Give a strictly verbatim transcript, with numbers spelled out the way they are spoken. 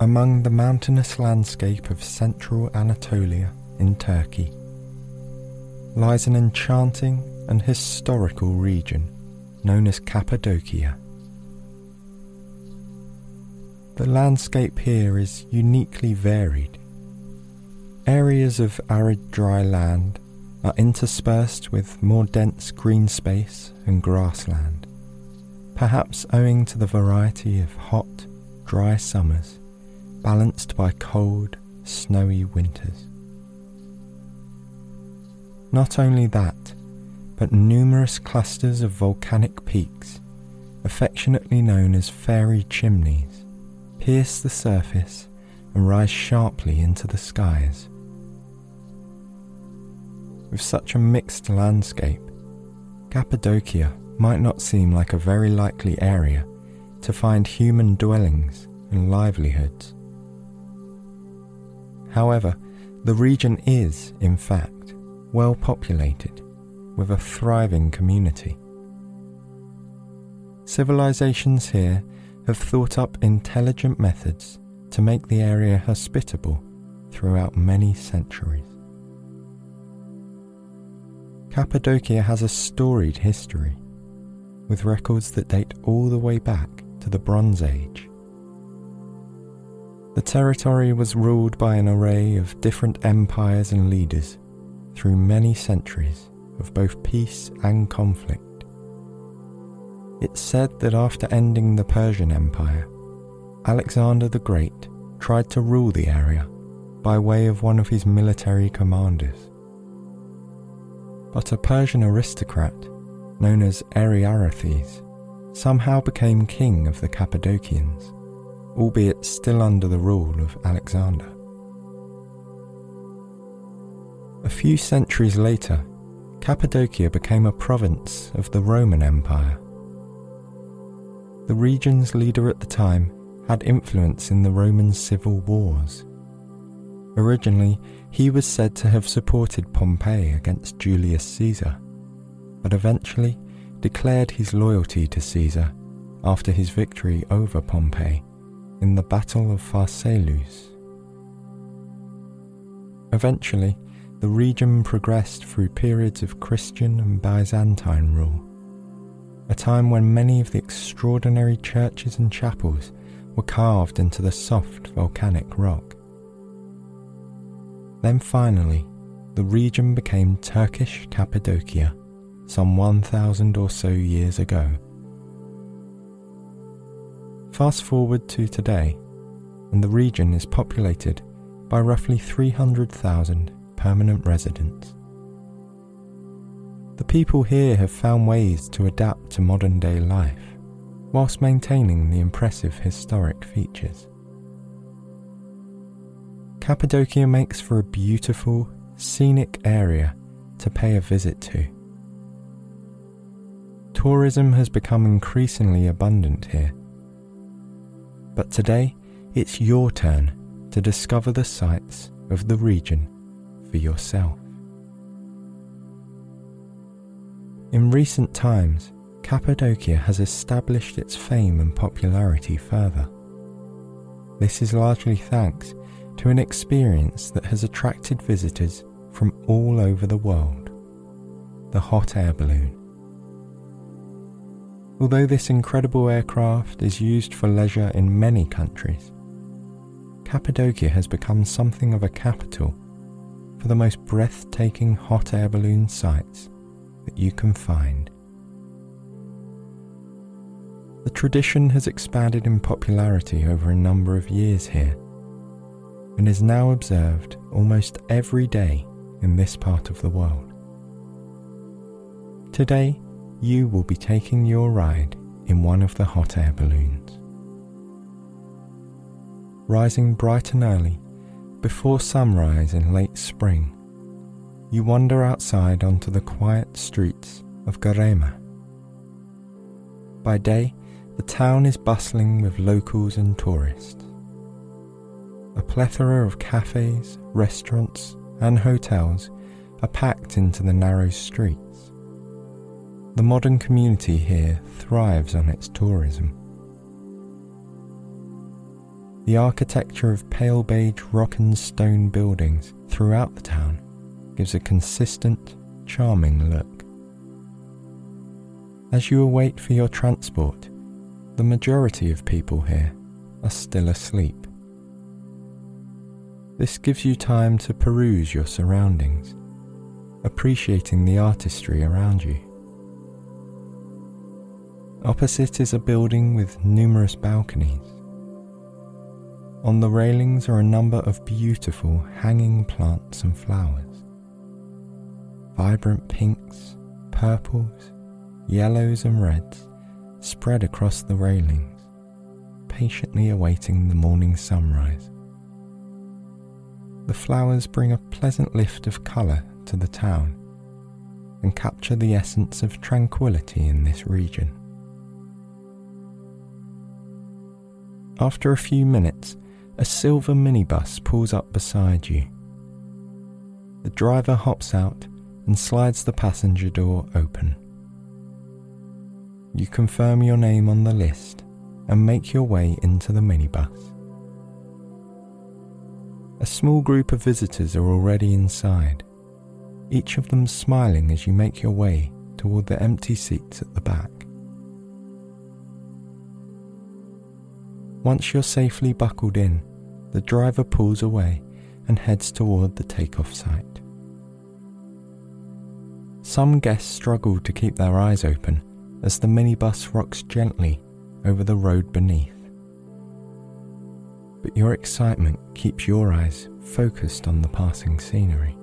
Among the mountainous landscape of central Anatolia in Turkey lies an enchanting and historical region known as Cappadocia. The landscape here is uniquely varied. Areas of arid dry land are interspersed with more dense green space and grassland, perhaps owing to the variety of hot, dry summers balanced by cold, snowy winters. Not only that, but numerous clusters of volcanic peaks, affectionately known as fairy chimneys, pierce the surface and rise sharply into the skies. With such a mixed landscape, Cappadocia might not seem like a very likely area to find human dwellings and livelihoods. However, the region is, in fact, well populated, with a thriving community. Civilizations here have thought up intelligent methods to make the area hospitable throughout many centuries. Cappadocia has a storied history, with records that date all the way back to the Bronze Age. The territory was ruled by an array of different empires and leaders through many centuries of both peace and conflict. It's said that after ending the Persian Empire, Alexander the Great tried to rule the area by way of one of his military commanders. But a Persian aristocrat known as Ariarathes somehow became king of the Cappadocians, albeit still under the rule of Alexander. A few centuries later, Cappadocia became a province of the Roman Empire. The region's leader at the time had influence in the Roman civil wars. Originally, he was said to have supported Pompey against Julius Caesar, but eventually declared his loyalty to Caesar after his victory over Pompey in the Battle of Pharsalus. Eventually, the region progressed through periods of Christian and Byzantine rule, a time when many of the extraordinary churches and chapels were carved into the soft volcanic rock. Then finally, the region became Turkish Cappadocia some one thousand or so years ago. Fast forward to today, and the region is populated by roughly three hundred thousand permanent residents. The people here have found ways to adapt to modern day life, whilst maintaining the impressive historic features. Cappadocia makes for a beautiful, scenic area to pay a visit to. Tourism has become increasingly abundant here. But today, it's your turn to discover the sights of the region for yourself. In recent times, Cappadocia has established its fame and popularity further. This is largely thanks to an experience that has attracted visitors from all over the world: the hot air balloon. Although this incredible aircraft is used for leisure in many countries, Cappadocia has become something of a capital for the most breathtaking hot air balloon sights that you can find. The tradition has expanded in popularity over a number of years here, and is now observed almost every day in this part of the world. Today, you will be taking your ride in one of the hot air balloons. Rising bright and early, before sunrise in late spring, you wander outside onto the quiet streets of Garema. By day, the town is bustling with locals and tourists. A plethora of cafes, restaurants, and hotels are packed into the narrow streets. The modern community here thrives on its tourism. The architecture of pale beige rock and stone buildings throughout the town gives a consistent, charming look. As you await for your transport, the majority of people here are still asleep. This gives you time to peruse your surroundings, appreciating the artistry around you. Opposite is a building with numerous balconies. On the railings are a number of beautiful hanging plants and flowers. Vibrant pinks, purples, yellows and reds spread across the railings, patiently awaiting the morning sunrise. The flowers bring a pleasant lift of colour to the town and capture the essence of tranquility in this region. After a few minutes, a silver minibus pulls up beside you. The driver hops out and slides the passenger door open. You confirm your name on the list and make your way into the minibus. A small group of visitors are already inside, each of them smiling as you make your way toward the empty seats at the back. Once you're safely buckled in, the driver pulls away and heads toward the takeoff site. Some guests struggle to keep their eyes open as the minibus rocks gently over the road beneath. But your excitement keeps your eyes focused on the passing scenery.